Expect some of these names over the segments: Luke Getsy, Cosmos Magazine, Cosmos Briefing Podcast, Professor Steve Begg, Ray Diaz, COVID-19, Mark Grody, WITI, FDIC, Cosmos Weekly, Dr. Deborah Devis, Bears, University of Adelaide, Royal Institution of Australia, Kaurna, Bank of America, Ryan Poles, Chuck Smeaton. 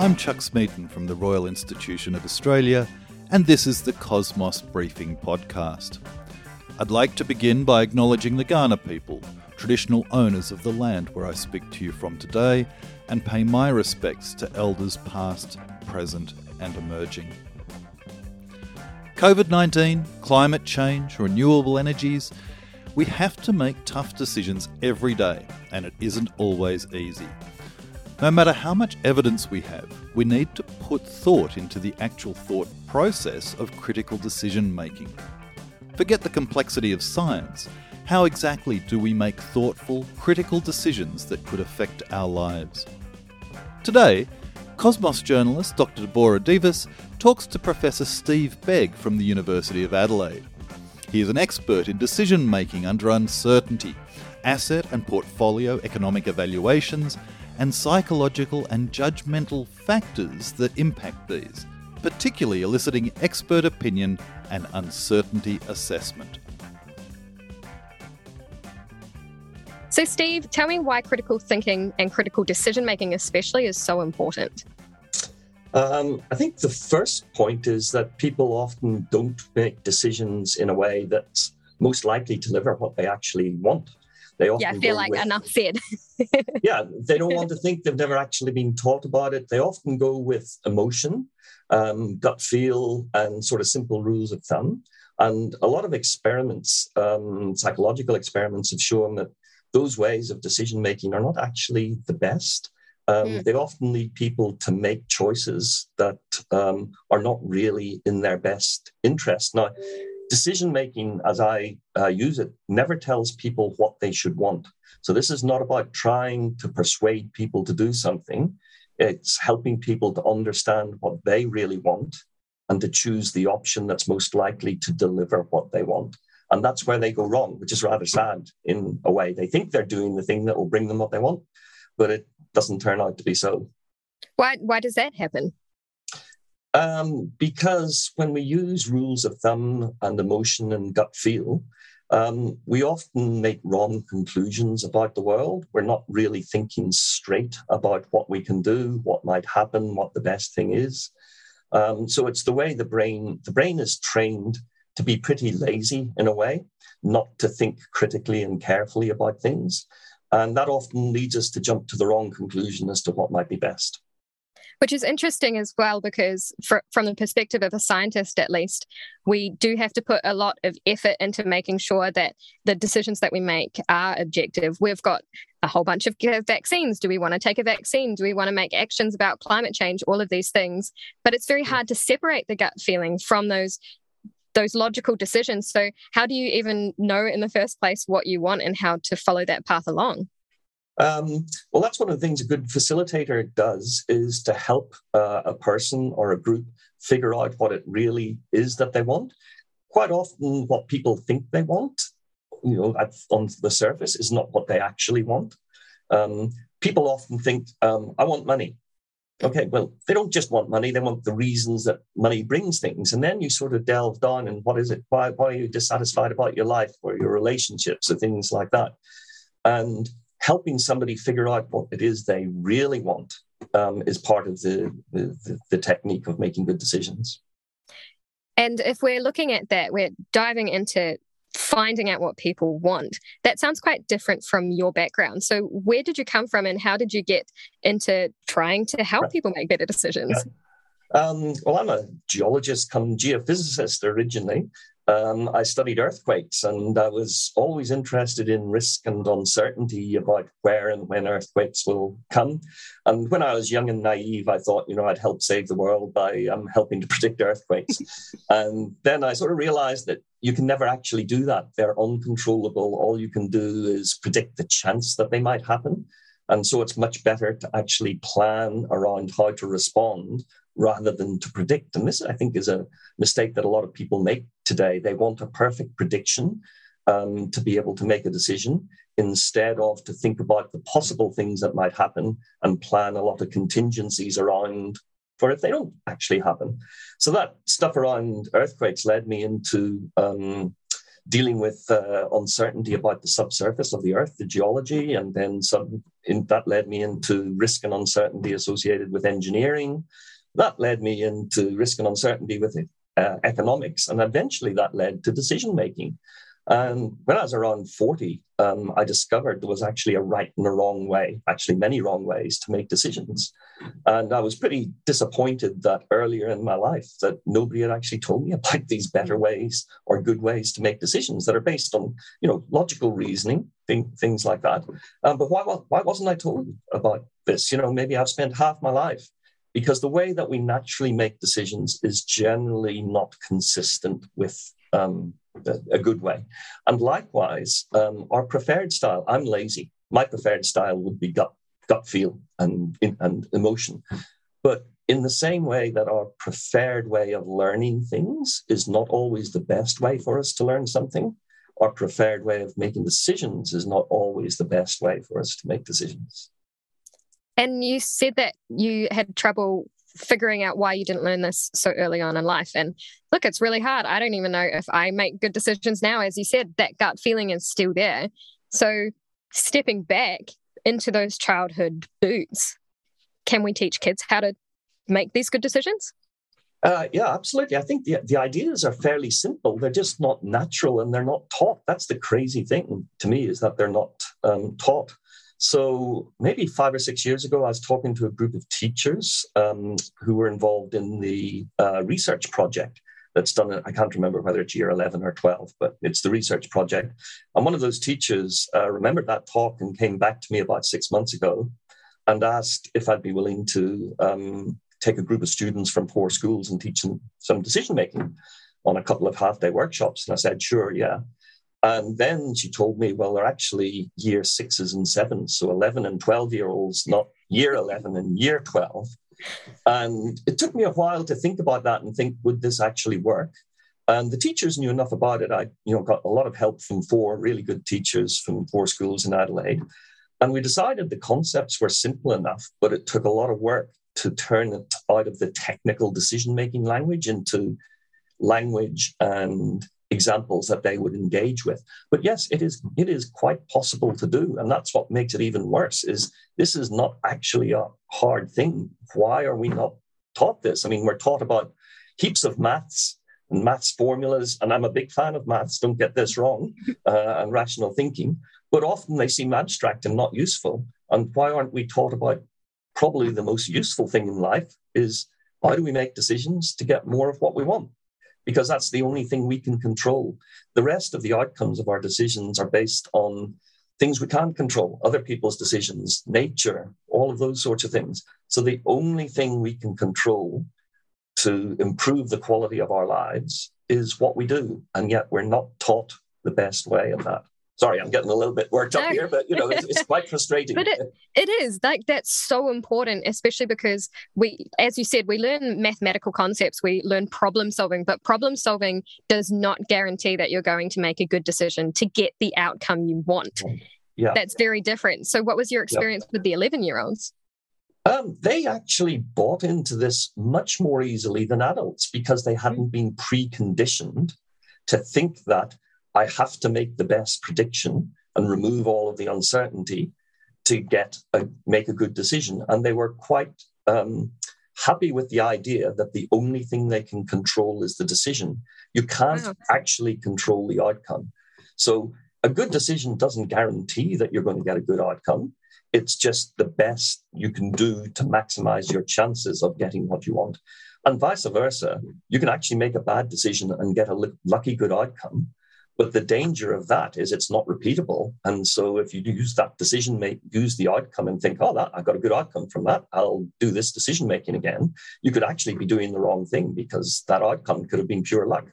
I'm Chuck Smeaton from the Royal Institution of Australia, and this is the Cosmos Briefing Podcast. I'd like to begin by acknowledging the Kaurna people, traditional owners of the land where I speak to you from today, and pay my respects to elders past, present, and emerging. COVID-19, climate change, renewable energies, we have to make tough decisions every day, and it isn't always easy. No matter how much evidence we have, we need to put thought into the actual thought process of critical decision making. Forget the complexity of science. How exactly do we make thoughtful, critical decisions that could affect our lives? Today, Cosmos journalist Dr. Deborah Devis talks to Professor Steve Begg from the University of Adelaide. He is an expert in decision making under uncertainty, asset and portfolio economic evaluations, and psychological and judgmental factors that impact these, particularly eliciting expert opinion and uncertainty assessment. So Steve, tell me why critical thinking and critical decision-making especially is so important. I think the first point is that people often don't make decisions in a way that's most likely to deliver what they actually want. Yeah, I feel like enough said. Yeah, they don't want to think. They've never actually been taught about it. They often go with emotion, gut feel, and sort of simple rules of thumb. And a lot of experiments, psychological experiments, have shown that those ways of decision-making are not actually the best. They often lead people to make choices that are not really in their best interest. Now, decision-making, as I use it, never tells people what they should want. So this is not about trying to persuade people to do something. It's helping people to understand what they really want and to choose the option that's most likely to deliver what they want. And that's where they go wrong, which is rather sad in a way. They think they're doing the thing that will bring them what they want, but it doesn't turn out to be so. Why does that happen? Because when we use rules of thumb and emotion and gut feel, we often make wrong conclusions about the world. We're not really thinking straight about what we can do, what might happen, what the best thing is. So it's the way the brain is trained to be pretty lazy in a way, not to think critically and carefully about things. And that often leads us to jump to the wrong conclusion as to what might be best. Which is interesting as well, because from the perspective of a scientist, at least, we do have to put a lot of effort into making sure that the decisions that we make are objective. We've got a whole bunch of vaccines. Do we want to take a vaccine? Do we want to make actions about climate change? All of these things. But it's very hard to separate the gut feeling from those logical decisions. So how do you even know in the first place what you want and how to follow that path along? Well, that's one of the things a good facilitator does, is to help a person or a group figure out what it really is that they want. Quite often what people think they want, on the surface, is not what they actually want. People often think, I want money. Okay, well, they don't just want money, they want the reasons that money brings things. And then you sort of delve down and what is it? Why are you dissatisfied about your life or your relationships or things like that? And helping somebody figure out what it is they really want is part of the technique of making good decisions. And if we're looking at that, we're diving into finding out what people want. That sounds quite different from your background. So where did you come from and how did you get into trying to help people make better decisions? Yeah. Well, I'm a geologist come geophysicist originally. I studied earthquakes and I was always interested in risk and uncertainty about where and when earthquakes will come. And when I was young and naive, I thought, I'd help save the world by helping to predict earthquakes. And then I sort of realized that you can never actually do that. They're uncontrollable. All you can do is predict the chance that they might happen. And so it's much better to actually plan around how to respond rather than to predict. And this, I think, is a mistake that a lot of people make today. They want a perfect prediction to be able to make a decision instead of to think about the possible things that might happen and plan a lot of contingencies around for if they don't actually happen. So that stuff around earthquakes led me into dealing with uncertainty about the subsurface of the Earth, the geology, and then that led me into risk and uncertainty associated with engineering. That led me into risk and uncertainty with economics, and eventually that led to decision-making. And when I was around 40, I discovered there was actually a right and a wrong way, actually many wrong ways to make decisions. And I was pretty disappointed that earlier in my life that nobody had actually told me about these better ways or good ways to make decisions that are based on, logical reasoning, things like that. But why wasn't I told about this? Maybe I've spent half my life, because the way that we naturally make decisions is generally not consistent with a good way. And likewise, our preferred style, I'm lazy. My preferred style would be gut feel and emotion. But in the same way that our preferred way of learning things is not always the best way for us to learn something, our preferred way of making decisions is not always the best way for us to make decisions. And you said that you had trouble figuring out why you didn't learn this so early on in life. And look, it's really hard. I don't even know if I make good decisions now. As you said, that gut feeling is still there. So stepping back into those childhood boots, can we teach kids how to make these good decisions? Yeah, absolutely. I think the ideas are fairly simple. They're just not natural and they're not taught. That's the crazy thing to me, is that they're not taught. So maybe 5 or 6 years ago, I was talking to a group of teachers who were involved in the research project that's done. I can't remember whether it's year 11 or 12, but it's the research project. And one of those teachers remembered that talk and came back to me about 6 months ago and asked if I'd be willing to take a group of students from poor schools and teach them some decision-making on a couple of half-day workshops. And I said, sure, yeah. And then she told me, well, they're actually year 6s and 7s, so 11 and 12-year-olds, not year 11 and year 12. And it took me a while to think about that and think, would this actually work? And the teachers knew enough about it. I got a lot of help from 4 really good teachers from 4 schools in Adelaide. And we decided the concepts were simple enough, but it took a lot of work to turn it out of the technical decision-making language into language and examples that they would engage with. But yes, it is quite possible to do. And that's what makes it even worse, is this is not actually a hard thing. Why are we not taught this? I mean, we're taught about heaps of maths and maths formulas, and I'm a big fan of maths, don't get this wrong, and rational thinking, but often they seem abstract and not useful. And why aren't we taught about probably the most useful thing in life, is how do we make decisions to get more of what we want? Because that's the only thing we can control. The rest of the outcomes of our decisions are based on things we can't control, other people's decisions, nature, all of those sorts of things. So the only thing we can control to improve the quality of our lives is what we do. And yet we're not taught the best way of that. Sorry, I'm getting a little bit worked up here, but it's quite frustrating. But it is, like, that's so important, especially because we, as you said, we learn mathematical concepts, we learn problem solving, but problem solving does not guarantee that you're going to make a good decision to get the outcome you want. Yeah. That's very different. So what was your experience with the 11-year-olds? They actually bought into this much more easily than adults, because they hadn't been preconditioned to think that I have to make the best prediction and remove all of the uncertainty to make a good decision. And they were quite happy with the idea that the only thing they can control is the decision. You can't actually control the outcome. So a good decision doesn't guarantee that you're going to get a good outcome. It's just the best you can do to maximize your chances of getting what you want. And vice versa, you can actually make a bad decision and get a lucky good outcome. But the danger of that is it's not repeatable. And so if you use that decision, use the outcome and think, I got a good outcome from that, I'll do this decision making again, you could actually be doing the wrong thing, because that outcome could have been pure luck.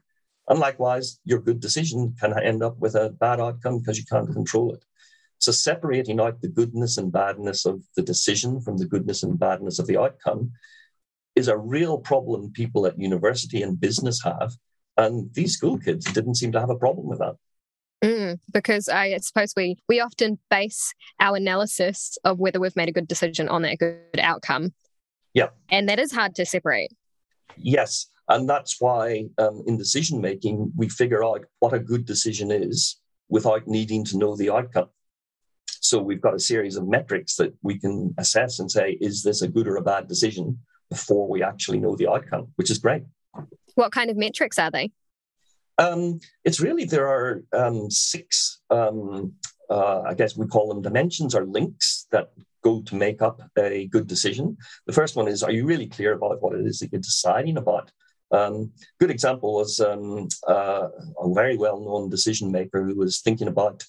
And likewise, your good decision can end up with a bad outcome because you can't control it. So separating out the goodness and badness of the decision from the goodness and badness of the outcome is a real problem people at university and business have. And these school kids didn't seem to have a problem with that. Because I suppose we often base our analysis of whether we've made a good decision on that good outcome. Yeah. And that is hard to separate. Yes, and that's why in decision-making, we figure out what a good decision is without needing to know the outcome. So we've got a series of metrics that we can assess and say, is this a good or a bad decision before we actually know the outcome, which is great. What kind of metrics are they? There are six, I guess we call them dimensions or links that go to make up a good decision. The first one is, are you really clear about what it is that you're deciding about? Good example was a very well-known decision maker who was thinking about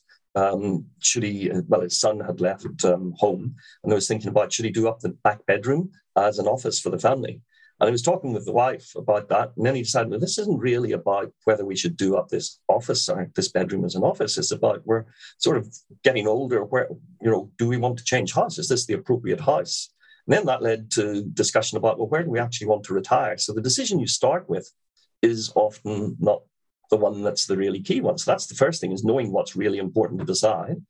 his son had left home, and I was thinking about, should he do up the back bedroom as an office for the family? And I was talking with the wife about that, and then he decided, well, this isn't really about whether we should do up this office or this bedroom as an office. It's about, we're sort of getting older, where, you know, do we want to change house? Is this the appropriate house? And then that led to discussion about, well, where do we actually want to retire? So the decision you start with is often not the one that's the really key one. So that's the first thing, is knowing what's really important to decide.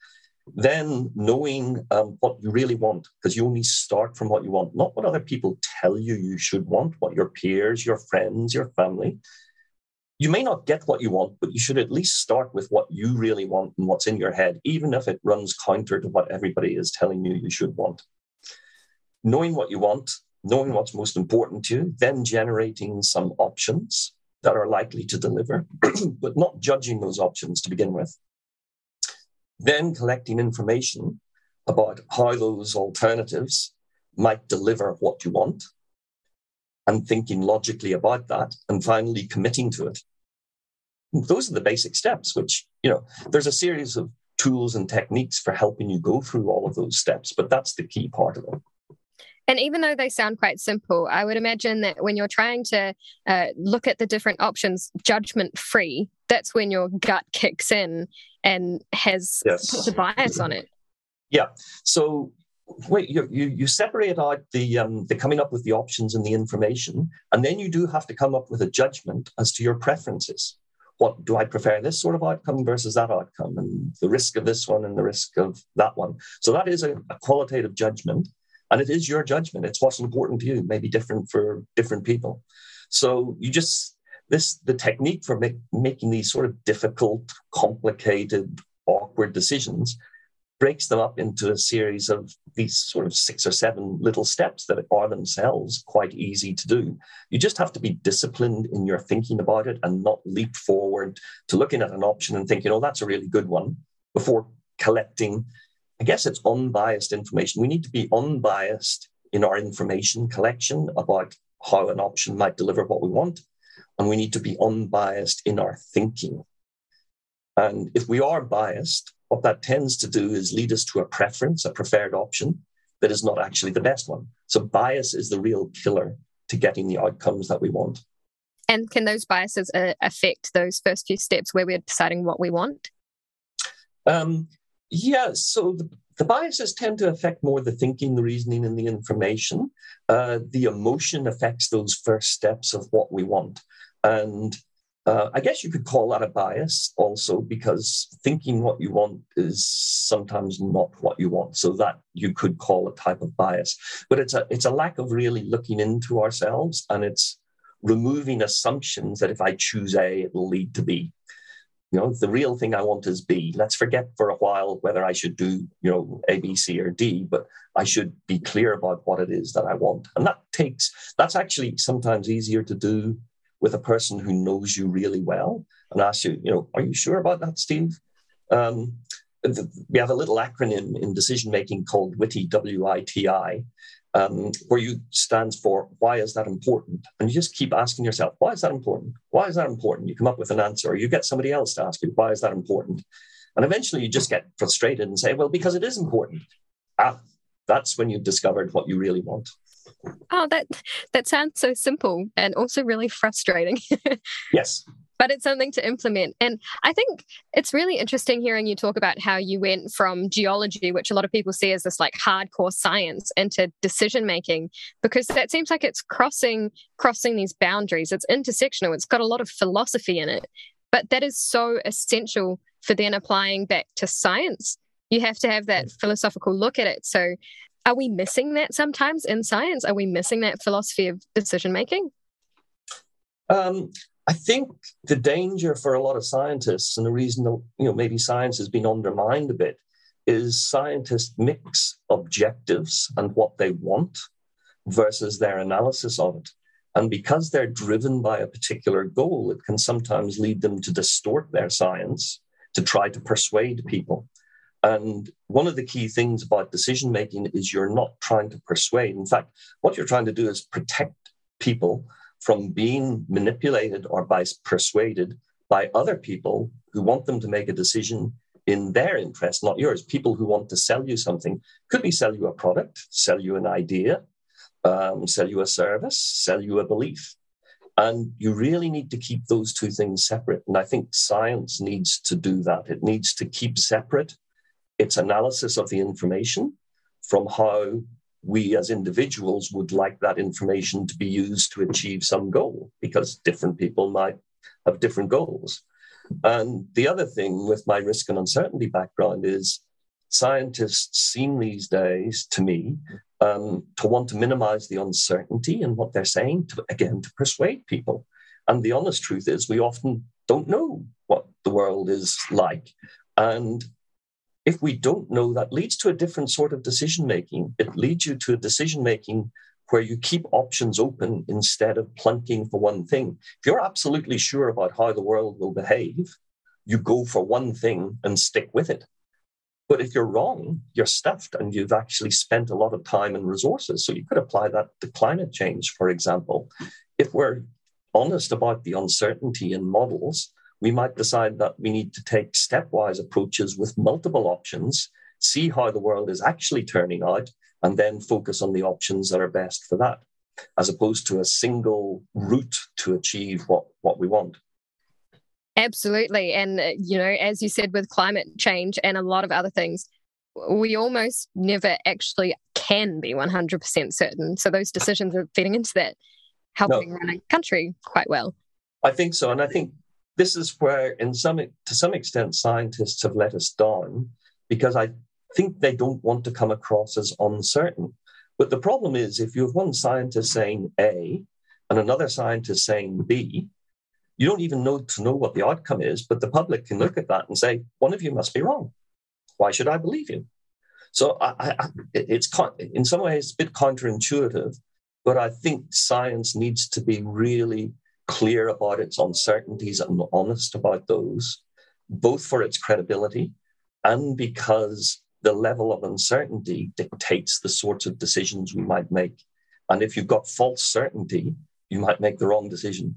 Then knowing what you really want, because you only start from what you want, not what other people tell you you should want, what your peers, your friends, your family. You may not get what you want, but you should at least start with what you really want and what's in your head, even if it runs counter to what everybody is telling you you should want. Knowing what you want, knowing what's most important to you, then generating some options that are likely to deliver, but not judging those options to begin with. Then collecting information about how those alternatives might deliver what you want, and thinking logically about that, and finally committing to it. Those are the basic steps, which, you know, there's a series of tools and techniques for helping you go through all of those steps, but that's the key part of it. And even though they sound quite simple, I would imagine that when you're trying to look at the different options judgment-free, that's when your gut kicks in and has the bias on it. Yeah. So wait, you separate out the coming up with the options and the information, and then you do have to come up with a judgment as to your preferences. What do I prefer, this sort of outcome versus that outcome, and the risk of this one and the risk of that one? So that is a qualitative judgment. And it is your judgment. It's what's important to you. It may be different for different people. So you just, the technique for making these sort of difficult, complicated, awkward decisions breaks them up into a series of these sort of 6 or 7 little steps that are themselves quite easy to do. You just have to be disciplined in your thinking about it and not leap forward to looking at an option and thinking, oh, that's a really good one, before collecting, I guess, it's unbiased information. We need to be unbiased in our information collection about how an option might deliver what we want. And we need to be unbiased in our thinking. And if we are biased, what that tends to do is lead us to a preference, a preferred option that is not actually the best one. So bias is the real killer to getting the outcomes that we want. And can those biases affect those first few steps where we're deciding what we want? So the biases tend to affect more the thinking, the reasoning, and the information. The emotion affects those first steps of what we want. And I guess you could call that a bias also, because thinking what you want is sometimes not what you want. So that you could call a type of bias. But it's a lack of really looking into ourselves, and it's removing assumptions that if I choose A, it will lead to B. You know, the real thing I want is B. Let's forget for a while whether I should do, you know, A, B, C, or D, but I should be clear about what it is that I want. And that's actually sometimes easier to do with a person who knows you really well and asks you, you know, are you sure about that, Steve? We have a little acronym in decision-making called WITI, W-I-T-I, where you stands for, why is that important? And you just keep asking yourself, why is that important? Why is that important? You come up with an answer, or you get somebody else to ask you, why is that important? And eventually you just get frustrated and say, well, because it is important. That's when you've discovered what you really want. Oh, that sounds so simple and also really frustrating. Yes. But it's something to implement. And I think it's really interesting hearing you talk about how you went from geology, which a lot of people see as this like hardcore science, into decision-making, because that seems like it's crossing these boundaries. It's intersectional. It's got a lot of philosophy in it. But that is so essential for then applying back to science. You have to have that philosophical look at it. So are we missing that sometimes in science? Are we missing that philosophy of decision-making? I think the danger for a lot of scientists, and the reason that, maybe science has been undermined a bit, is scientists mix objectives and what they want versus their analysis of it. And because they're driven by a particular goal, it can sometimes lead them to distort their science to try to persuade people. And one of the key things about decision-making is you're not trying to persuade. In fact, what you're trying to do is protect people from being manipulated or by persuaded by other people who want them to make a decision in their interest, not yours. People who want to sell you something, could be sell you a product, sell you an idea, sell you a service, sell you a belief. And you really need to keep those two things separate. And I think science needs to do that. It needs to keep separate its analysis of the information from how we as individuals would like that information to be used to achieve some goal, because different people might have different goals. And the other thing with my risk and uncertainty background is scientists seem these days, to me, to want to minimize the uncertainty in what they're saying, to persuade people. And the honest truth is we often don't know what the world is like. And if we don't know, that leads to a different sort of decision-making. It leads you to a decision-making where you keep options open instead of plunking for one thing. If you're absolutely sure about how the world will behave, you go for one thing and stick with it. But if you're wrong, you're stuffed, and you've actually spent a lot of time and resources. So you could apply that to climate change, for example. If we're honest about the uncertainty in models, we might decide that we need to take stepwise approaches with multiple options, see how the world is actually turning out, and then focus on the options that are best for that, as opposed to a single route to achieve what we want. Absolutely. And, as you said, with climate change and a lot of other things, we almost never actually can be 100% certain. So those decisions are feeding into that, helping run a country quite well. I think so. And I think this is where, to some extent, scientists have let us down, because I think they don't want to come across as uncertain. But the problem is, if you have one scientist saying A and another scientist saying B, you don't even know what the outcome is, but the public can look at that and say, one of you must be wrong. Why should I believe you? So it's in some ways a bit counterintuitive, but I think science needs to be really clear about its uncertainties and honest about those, both for its credibility and because the level of uncertainty dictates the sorts of decisions we might make. And if you've got false certainty, you might make the wrong decision.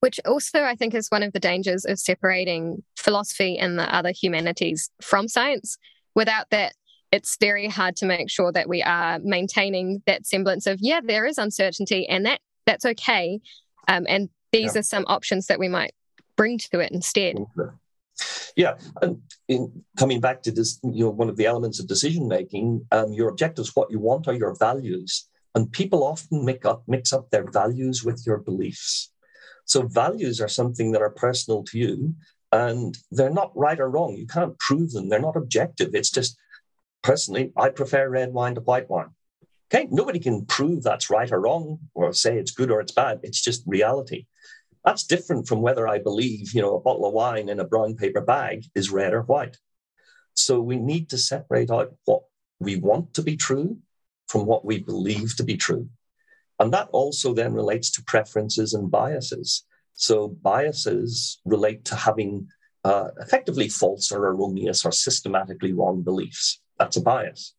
Which also, I think, is one of the dangers of separating philosophy and the other humanities from science. Without that, it's very hard to make sure that we are maintaining that semblance of, there is uncertainty and that's okay. And these are some options that we might bring to it instead. Yeah. And coming back to this, one of the elements of decision-making, your objectives, what you want, are your values. And people often mix up their values with your beliefs. So values are something that are personal to you, and they're not right or wrong. You can't prove them. They're not objective. It's just, personally, I prefer red wine to white wine. Okay, nobody can prove that's right or wrong or say it's good or it's bad. It's just reality. That's different from whether I believe, a bottle of wine in a brown paper bag is red or white. So we need to separate out what we want to be true from what we believe to be true. And that also then relates to preferences and biases. So biases relate to having effectively false or erroneous or systematically wrong beliefs. That's a bias.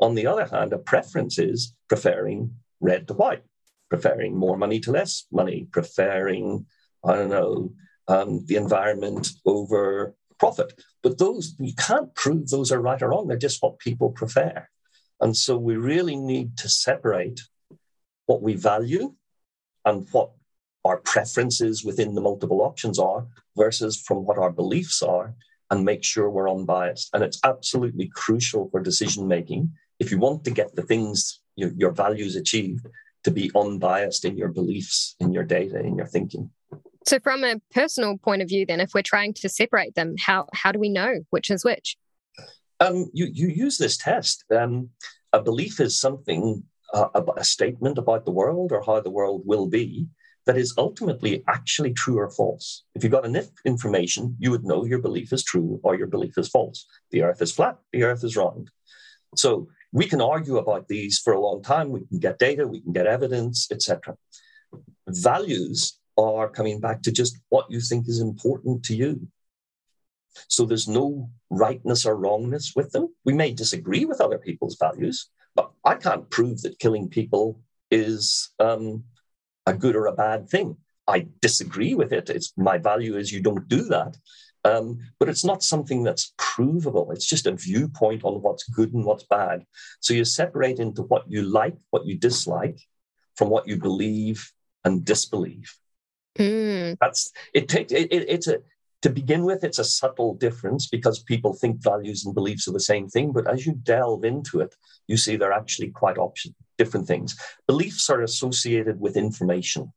On the other hand, a preference is preferring red to white, preferring more money to less money, preferring, the environment over profit. But those, you can't prove those are right or wrong. They're just what people prefer. And so we really need to separate what we value and what our preferences within the multiple options are versus from what our beliefs are, and make sure we're unbiased. And it's absolutely crucial for decision-making, if you want to get the things, your values achieved, to be unbiased in your beliefs, in your data, in your thinking. So from a personal point of view, then, if we're trying to separate them, how do we know which is which? You use this test. A belief is something, a statement about the world or how the world will be, that is ultimately actually true or false. If you got enough information, you would know your belief is true or your belief is false. The earth is flat, the earth is round. So we can argue about these for a long time. We can get data, we can get evidence, etc. Values are coming back to just what you think is important to you. So there's no rightness or wrongness with them. We may disagree with other people's values, but I can't prove that killing people is a good or a bad thing. I disagree with it. My value is you don't do that. But it's not something that's provable. It's just a viewpoint on what's good and what's bad. So you separate into what you like, what you dislike, from what you believe and disbelieve. To begin with, it's a subtle difference because people think values and beliefs are the same thing. But as you delve into it, you see they're actually quite different things. Beliefs are associated with information,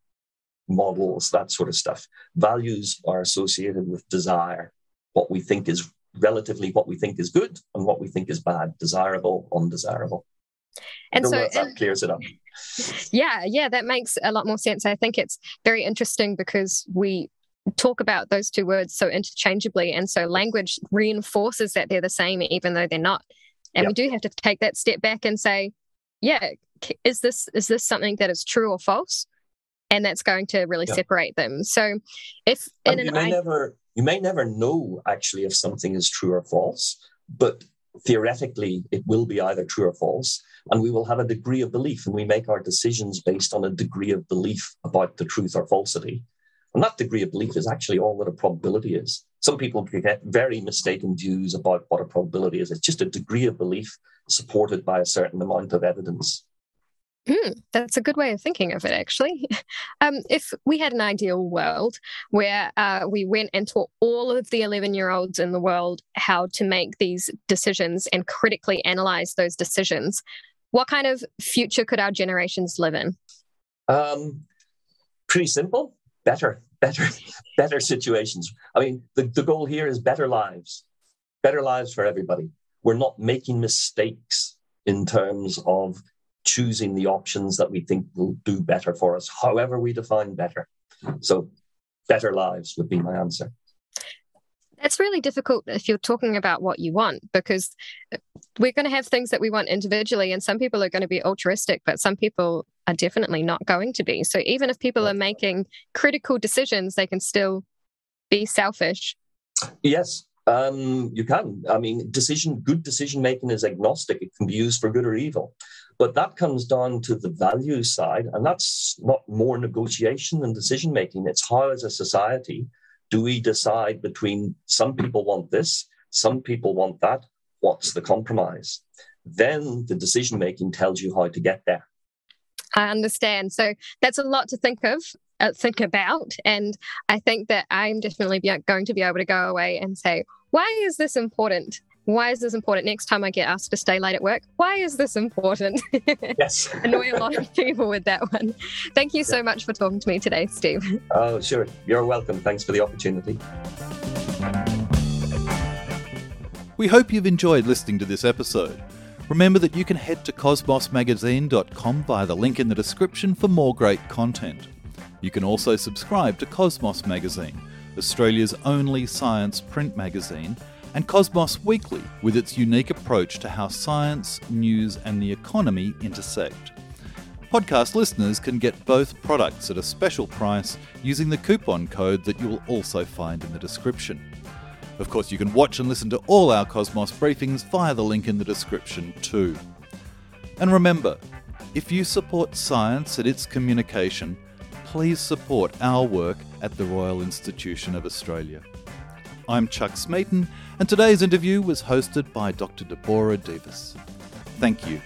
models, that sort of stuff. Values are associated with desire, what we think is relatively what we think is good and what we think is bad, desirable, undesirable. And so that clears it up. Yeah, that makes a lot more sense. I think it's very interesting because we talk about those two words so interchangeably. And so language reinforces that they're the same, even though they're not. And we do have to take that step back and say, yeah, is this something that is true or false? And that's going to really separate them. So if in you may never know actually if something is true or false, but theoretically it will be either true or false. And we will have a degree of belief, and we make our decisions based on a degree of belief about the truth or falsity. And that degree of belief is actually all that a probability is. Some people get very mistaken views about what a probability is. It's just a degree of belief supported by a certain amount of evidence. That's a good way of thinking of it, actually. If we had an ideal world where we went and taught all of the 11-year-olds in the world how to make these decisions and critically analyze those decisions, what kind of future could our generations live in? Pretty simple. Better situations. I mean, the goal here is better lives for everybody. We're not making mistakes in terms of choosing the options that we think will do better for us, however we define better. So better lives would be my answer. That's really difficult if you're talking about what you want, because we're going to have things that we want individually, and some people are going to be altruistic, but some people are definitely not going to be. So even if people are making critical decisions, they can still be selfish. Yes, you can. I mean, good decision-making is agnostic. It can be used for good or evil. But that comes down to the value side, and that's not more negotiation than decision-making. It's how, as a society, do we decide between some people want this, some people want that, what's the compromise? Then the decision-making tells you how to get there. I understand. So that's a lot to think about. And I think that I'm definitely going to be able to go away and say, why is this important? Why is this important? Next time I get asked to stay late at work, why is this important? Yes. Annoy a lot of people with that one. Thank you so much for talking to me today, Steve. Oh, sure. You're welcome. Thanks for the opportunity. We hope you've enjoyed listening to this episode. Remember that you can head to cosmosmagazine.com via the link in the description for more great content. You can also subscribe to Cosmos Magazine, Australia's only science print magazine, and Cosmos Weekly, with its unique approach to how science, news, and the economy intersect. Podcast listeners can get both products at a special price using the coupon code that you will also find in the description. Of course, you can watch and listen to all our Cosmos briefings via the link in the description too. And remember, if you support science and its communication, please support our work at the Royal Institution of Australia. I'm Chuck Smeaton, and today's interview was hosted by Dr. Deborah Devis. Thank you.